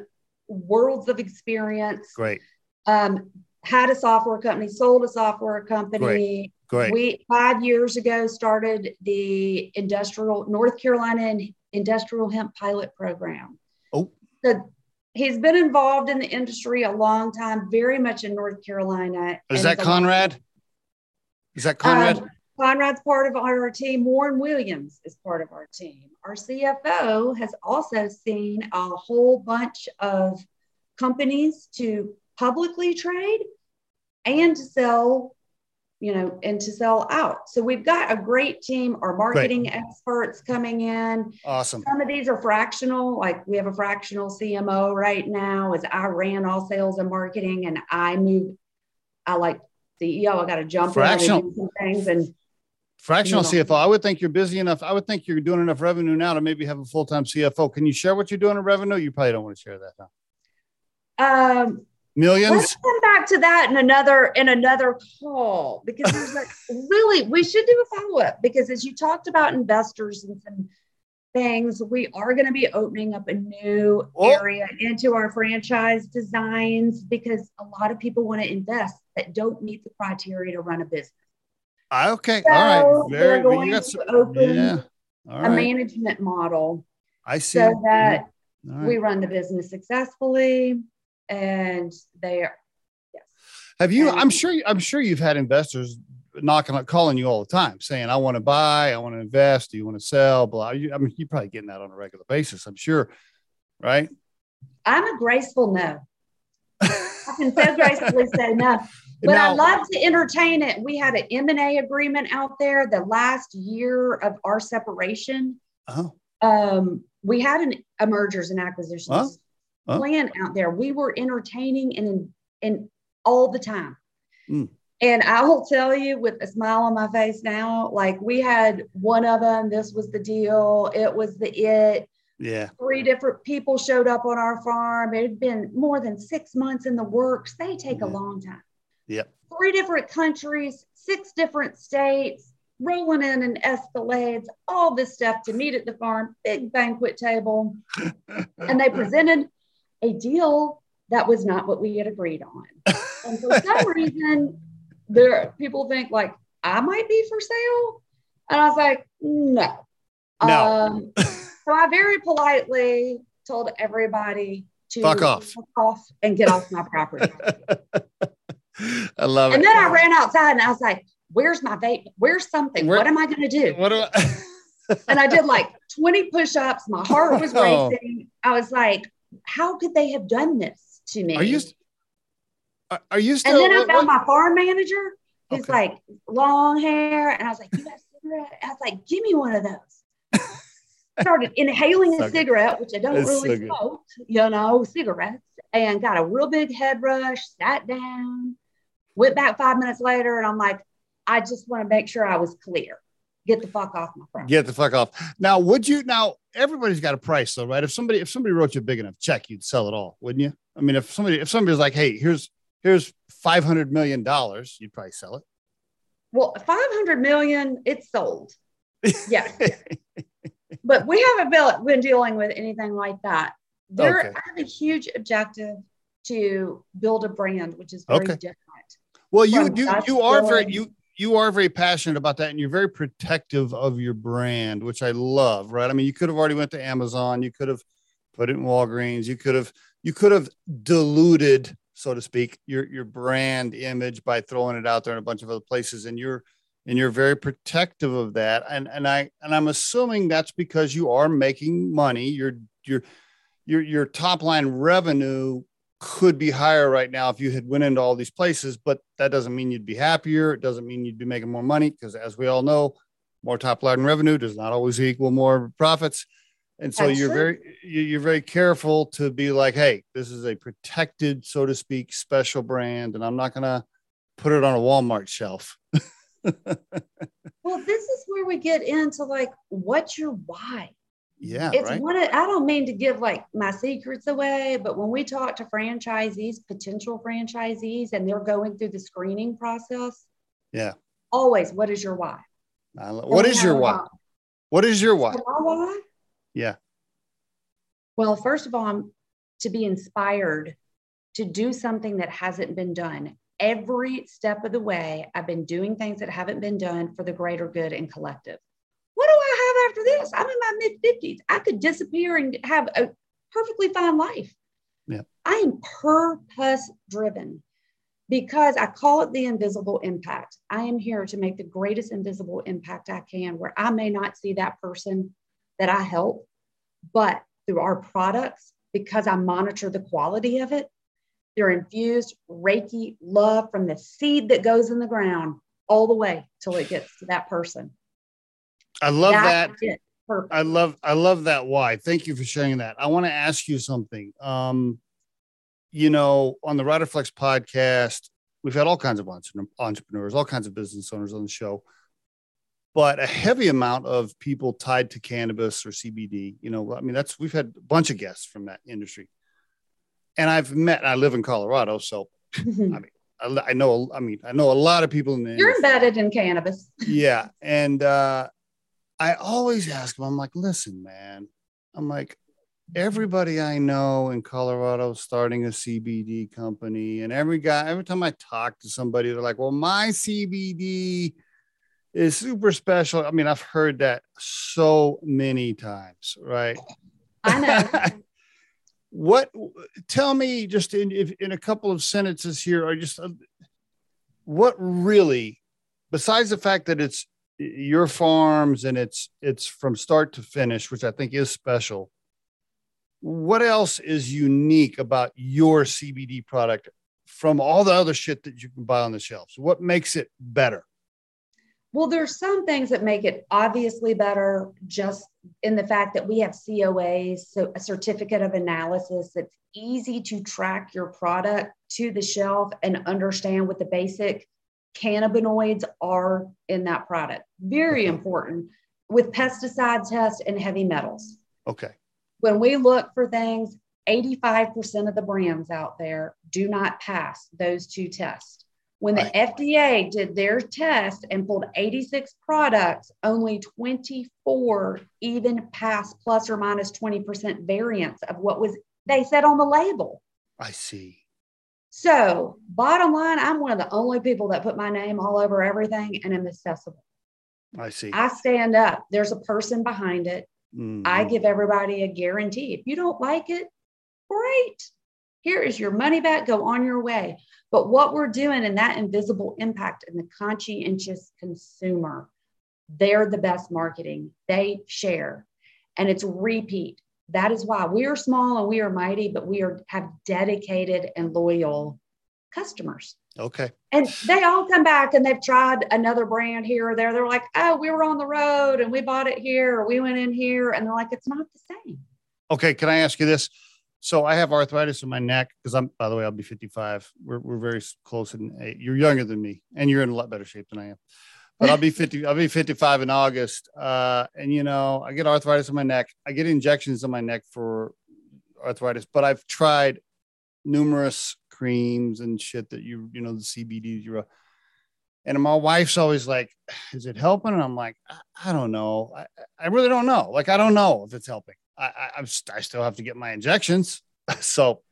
worlds of experience. Great. Um, had a software company, sold a software company. Great. Great. We five years ago started the industrial North Carolina industrial hemp pilot program. Oh. So he's been involved in the industry a long time, very much in North Carolina. Is that Conrad? Long- Is that Conrad? Um, Conrad's part of our team. Warren Williams is part of our team. Our C F O has also seen a whole bunch of companies to publicly trade and to sell, you know, and to sell out. So we've got a great team. Our marketing great. experts coming in. Awesome. Some of these are fractional. Like we have a fractional C M O right now. As I ran all sales and marketing, and I moved, I like C E O. I got to jump fractional in and do some things and. Fractional you know. C F O. I would think you're busy enough. I would think you're doing enough revenue now to maybe have a full-time C F O. Can you share what you're doing in revenue? You probably don't want to share that now. Um, Millions. Let's come back to that in another in another call because there's like really we should do a follow-up because as you talked about investors and some things, we are going to be opening up a new oh. area into our franchise designs because a lot of people want to invest that don't meet the criteria to run a business. Okay. So all right. Very good. You got some, to open yeah. all right. a management model. I see. So that right. we run the business successfully and they are. Yes. Have you, and, I'm sure, I'm sure you've had investors knocking on, calling you all the time saying, I want to buy, I want to invest. Do you want to sell? Blah. You, I mean, you're probably getting that on a regular basis. I'm sure. Right. I'm a graceful no. I can so gracefully say no. But now, I love to entertain it. We had an M and A agreement out there the last year of our separation. Oh. Um, we had an, a mergers and acquisitions huh? Huh? plan out there. We were entertaining and, and all the time. Mm. And I will tell you with a smile on my face now, like we had one of them. This was the deal. It was the it. Yeah. Three different people showed up on our farm. It had been more than six months in the works. They take yeah. a long time. Yep. Three different countries, six different states, rolling in in Escalades, all this stuff to meet at the farm, big banquet table. And they presented a deal that was not what we had agreed on. And for some reason, there people think like, I might be for sale. And I was like, no. no. Um, so I very politely told everybody to fuck off, fuck off and get off my property. I love and it. And then I ran outside and I was like, where's my vape? Where's something? Where, what am I going to do? What do I? And I did like twenty push-ups. My heart was oh. racing. I was like, how could they have done this to me? Are you, are, are you still? And then what, I found what? my farm manager. He's okay. like long hair. And I was like, you got a cigarette? I was like, give me one of those. Started inhaling so a cigarette, good. which I don't it's really so smoke, you know, cigarettes. And got a real big head rush, sat down. Went back five minutes later and I'm like, I just want to make sure I was clear. Get the fuck off my property. Get the fuck off. Now, would you, now everybody's got a price though, right? If somebody, if somebody wrote you a big enough check, you'd sell it all, wouldn't you? I mean, if somebody, if somebody's like, hey, here's, here's five hundred million dollars, you'd probably sell it. Well, five hundred million, it's sold. Yeah. But we haven't been dealing with anything like that. There, okay. I have a huge objective to build a brand, which is very okay. different. Well, you do, you are very, you, you are very passionate about that and you're very protective of your brand, which I love, right? I mean, you could have already went to Amazon. You could have put it in Walgreens. You could have, you could have diluted, so to speak, your, your brand image by throwing it out there in a bunch of other places. And you're, and you're very protective of that. And, and I, and I'm assuming that's because you are making money. Your, your, your, your top line revenue could be higher right now if you had went into all these places, but that doesn't mean you'd be happier. It doesn't mean you'd be making more money because, as we all know, more top line revenue does not always equal more profits. And so That's you're true. very you're very careful to be like, hey, this is a protected, so to speak, special brand, and I'm not gonna put it on a Walmart shelf. Well, this is where we get into like, what's your why? Yeah, it's right? one of, I don't mean to give like my secrets away, but when we talk to franchisees, potential franchisees, and they're going through the screening process, yeah, always, what is your why? I lo- what is your why? What is your why? why? Yeah. Well, first of all, I'm to be inspired to do something that hasn't been done. Every step of the way, I've been doing things that haven't been done for the greater good and collective. What do I have after this? I'm in my mid fifties. I could disappear and have a perfectly fine life. Yeah. I am purpose driven because I call it the invisible impact. I am here to make the greatest invisible impact I can, where I may not see that person that I help, but through our products, because I monitor the quality of it, they're infused Reiki love from the seed that goes in the ground all the way till it gets to that person. I love that. that. I love, I love that. Why? Thank you for sharing that. I want to ask you something. Um, you know, on the Riderflex podcast, we've had all kinds of entrepreneurs, all kinds of business owners on the show, but a heavy amount of people tied to cannabis or C B D, you know, I mean, that's, we've had a bunch of guests from that industry. And I've met, I live in Colorado, so mm-hmm. I mean, I, I know, I mean, I know a lot of people in the You're industry. Embedded in cannabis. Yeah. And uh, I always ask them, I'm like, listen, man, I'm like, everybody I know in Colorado starting a C B D company, and every guy, every time I talk to somebody, they're like, well, my C B D is super special. I mean, I've heard that so many times, right? I know. What, tell me just in, in a couple of sentences here, or just uh, what really, besides the fact that it's your farms and it's, it's from start to finish, which I think is special. What else is unique about your C B D product from all the other shit that you can buy on the shelves? What makes it better? Well, there's some things that make it obviously better just in the fact that we have C O As, so a certificate of analysis that's easy to track your product to the shelf and understand what the basic cannabinoids are in that product. Very okay. important with pesticide tests and heavy metals. Okay. When we look for things, eighty-five percent of the brands out there do not pass those two tests. When the right. F D A did their test and pulled eighty-six products, only twenty-four even passed plus or minus twenty percent variance of what was they said on the label. I see. So bottom line, I'm one of the only people that put my name all over everything and am accessible. I see. I stand up. There's a person behind it. Mm-hmm. I give everybody a guarantee. If you don't like it, great. Here is your money back. Go on your way. But what we're doing in that invisible impact and the conscientious consumer, they're the best marketing. They share. And it's repeat. That is why we are small and we are mighty, but we are have dedicated and loyal customers. Okay. And they all come back and they've tried another brand here or there. They're like, oh, we were on the road and we bought it here, or we went in here. And they're like, it's not the same. Okay. Can I ask you this? So I have arthritis in my neck because I'm, by the way, I'll be fifty-five. We're we're very close in age. You're younger than me and you're in a lot better shape than I am, but I'll be fifty. I'll be fifty-five in August. Uh, and you know, I get arthritis in my neck. I get injections in my neck for arthritis, but I've tried numerous creams and shit that you, you know, the C B D, you're a, and my wife's always like, is it helping? And I'm like, I, I don't know. I, I really don't know. Like, I don't know if it's helping. I, I'm st- I still have to get my injections. So,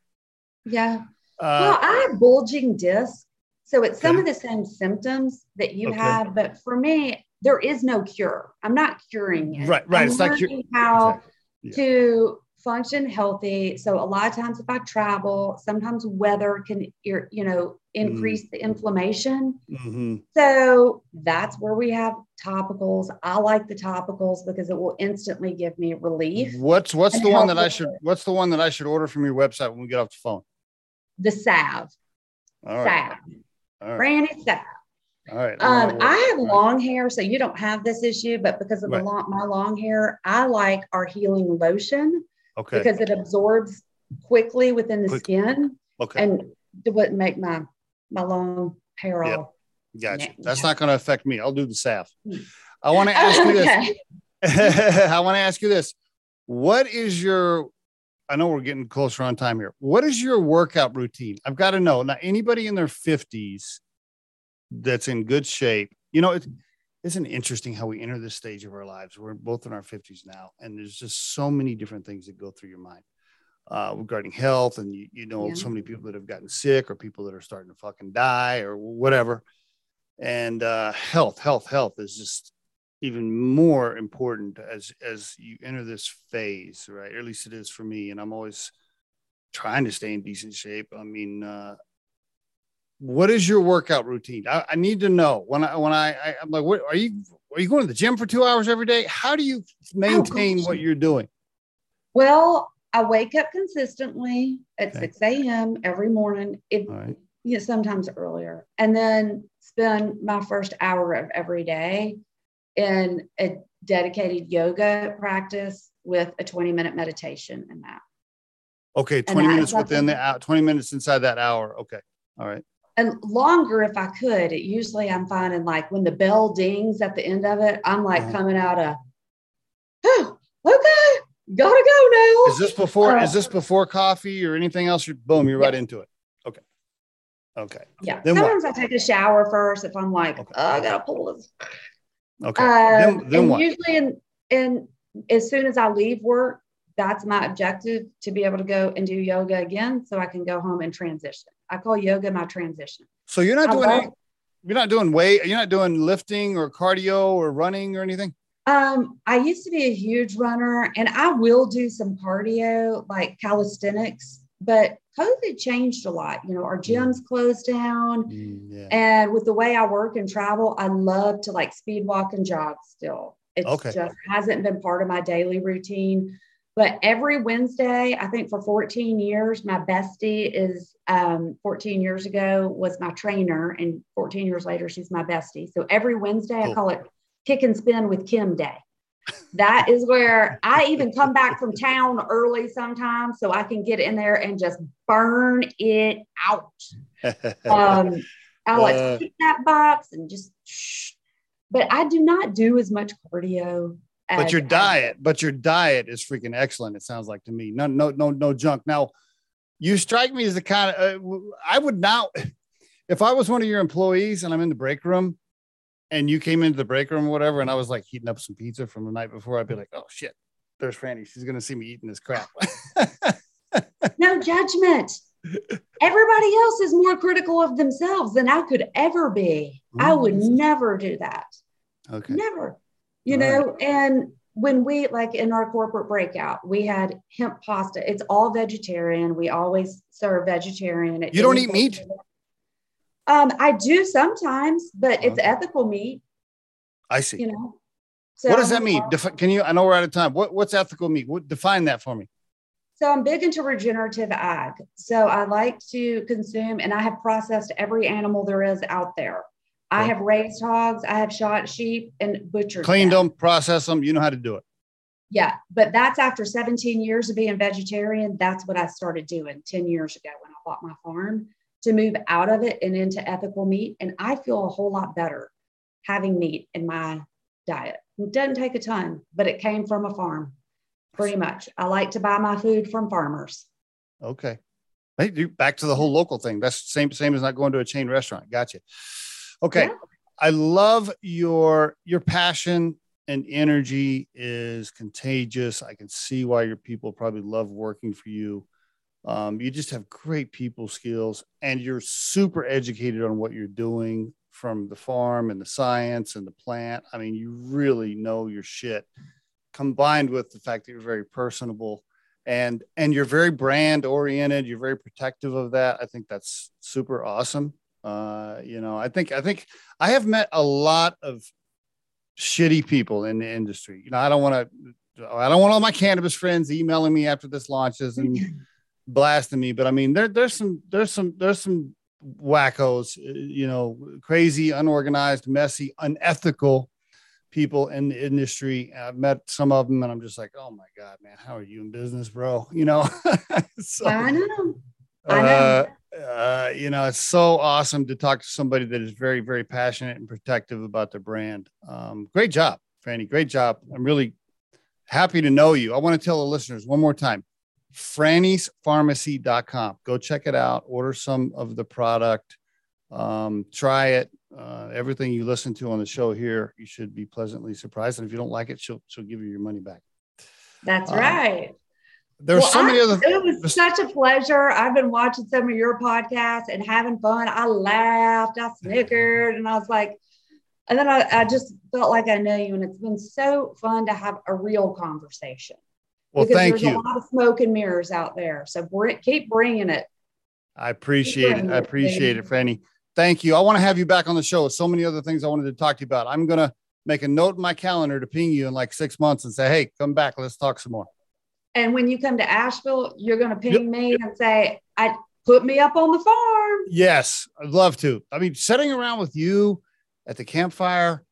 yeah. Uh, well, I have bulging discs. So it's okay. Some of the same symptoms that you okay. have, but for me, there is no cure. I'm not curing it. Right. Right. I'm it's not cure- how exactly. yeah. to function healthy. So a lot of times if I travel, sometimes weather can, you know, increase mm-hmm. the inflammation. Mm-hmm. So that's where we have topicals. I like the topicals because it will instantly give me relief. What's what's the one that I should what's the one that I should order from your website when we get off the phone? The salve. All right. Salve. All right. Franny salve. All right. Um, I have right. long hair, so you don't have this issue, but because of right. the long, my long hair, I like our healing lotion. Okay. Because it absorbs quickly within the Quick. skin. Okay. And it wouldn't make my my long hair yep. all. Gotcha. Yeah. That's not going to affect me. I'll do the salve. I want to ask you this. I want to ask you this. What is your, I know we're getting closer on time here. What is your workout routine? I've got to know. Now, anybody in their fifties that's in good shape, you know, it's, isn't it interesting how we enter this stage of our lives? We're both in our fifties now, and there's just so many different things that go through your mind uh, regarding health. And, you, you know, yeah. so many people that have gotten sick or people that are starting to fucking die or whatever. And uh, health, health, health is just even more important as, as you enter this phase, right? Or at least it is for me. And I'm always trying to stay in decent shape. I mean, uh, what is your workout routine? I, I need to know when I, when I, I I'm like, what are you, are you going to the gym for two hours every day? How do you maintain what you're doing? Well, I wake up consistently at okay. six a.m. every morning. It, right. you know, sometimes earlier, and then spend my first hour of every day in a dedicated yoga practice with a twenty minute meditation in that. Okay. twenty minutes within the hour, twenty minutes inside that hour. Okay. All right. And longer if I could. It usually I'm finding like when the bell dings at the end of it, I'm like uh-huh. coming out of, oh, okay, gotta go now. Is this before? Uh, is this before coffee or anything else? You're, boom, you're yeah. right into it. Okay, okay. Yeah. Then Sometimes what? I take a shower first if I'm like, okay. oh, I gotta pull this. Okay. Um, then, then and what? Usually, in, in as soon as I leave work, that's my objective, to be able to go and do yoga again, so I can go home and transition. I call yoga my transition. So you're not doing, any, you're not doing weight. You're not doing lifting or cardio or running or anything. Um, I used to be a huge runner, and I will do some cardio like calisthenics, but COVID changed a lot. You know, our gyms closed down yeah. and with the way I work and travel, I love to like speed walk and jog still. It okay. just hasn't been part of my daily routine. But every Wednesday, I think for fourteen years, my bestie is um, fourteen years ago was my trainer, and fourteen years later, she's my bestie. So every Wednesday, cool. I call it Kick and Spin with Kim Day. That is where I even come back from town early sometimes so I can get in there and just burn it out. Um, I like uh, kick that box and just, shh. But I do not do as much cardio. But your diet, but your diet is freaking excellent. It sounds like to me, no, no, no, no junk. Now you strike me as the kind of, uh, I would now, if I was one of your employees and I'm in the break room and you came into the break room or whatever, and I was like heating up some pizza from the night before, I'd be like, oh shit, there's Franny. She's going to see me eating this crap. No judgment. Everybody else is more critical of themselves than I could ever be. Mm, I would never do that. Okay. Never. You know, right. And when we, like in our corporate breakout, we had hemp pasta. It's all vegetarian. We always serve vegetarian. You don't eat meat? Um, I do sometimes, but okay. It's ethical meat. I see. You know, so what does that mean? Defi- can you, I know we're out of time. What, what's ethical meat? What, define that for me. So I'm big into regenerative ag. So I like to consume, and I have processed every animal there is out there. I have raised hogs, I have shot sheep and butchered. Cleaned them, processed them. You know how to do it. Yeah. But that's after seventeen years of being vegetarian. That's what I started doing ten years ago when I bought my farm, to move out of it and into ethical meat. And I feel a whole lot better having meat in my diet. It doesn't take a ton, but it came from a farm pretty much. I like to buy my food from farmers. Okay. They do. Back to the whole local thing. That's the same, same as not going to a chain restaurant. Gotcha. Okay. Yeah. I love your, your passion and energy is contagious. I can see why your people probably love working for you. Um, you just have great people skills, and you're super educated on what you're doing, from the farm and the science and the plant. I mean, you really know your shit, combined with the fact that you're very personable and, and you're very brand oriented. You're very protective of that. I think that's super awesome. Uh, you know, I think, I think I have met a lot of shitty people in the industry. You know, I don't want to, I don't want all my cannabis friends emailing me after this launches and blasting me, but I mean, there, there's some, there's some, there's some wackos, you know, crazy, unorganized, messy, unethical people in the industry. I've met some of them, and I'm just like, oh my God, man, how are you in business, bro? You know, so, I know. I know. Uh, Uh, you know, it's so awesome to talk to somebody that is very, very passionate and protective about their brand. Um, great job, Franny. Great job. I'm really happy to know you. I want to tell the listeners one more time, Franny's Pharmacy dot com. Go check it out. Order some of the product. Um, try it. Uh, everything you listen to on the show here, you should be pleasantly surprised. And if you don't like it, she'll she'll give you your money back. That's um, right. There's well, so many I, other. It was th- such a pleasure. I've been watching some of your podcasts and having fun. I laughed, I snickered, and I was like, and then I, I just felt like I know you. And it's been so fun to have a real conversation. Well, because thank there's you. There's a lot of smoke and mirrors out there, so br- keep bringing it. I appreciate it. it. I appreciate it, Franny. Thank you. I want to have you back on the show. So many other things I wanted to talk to you about. I'm going to make a note in my calendar to ping you in like six months and say, hey, come back. Let's talk some more. And when you come to Asheville, you're going to ping yep. me yep. and say, I put me up on the farm. Yes, I'd love to. I mean, sitting around with you at the campfire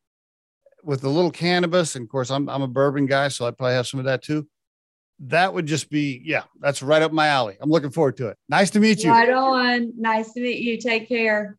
with a little cannabis. And of course, I'm, I'm a bourbon guy, so I probably have some of that too. That would just be, yeah, that's right up my alley. I'm looking forward to it. Nice to meet you. Right on. Nice to meet you. Take care.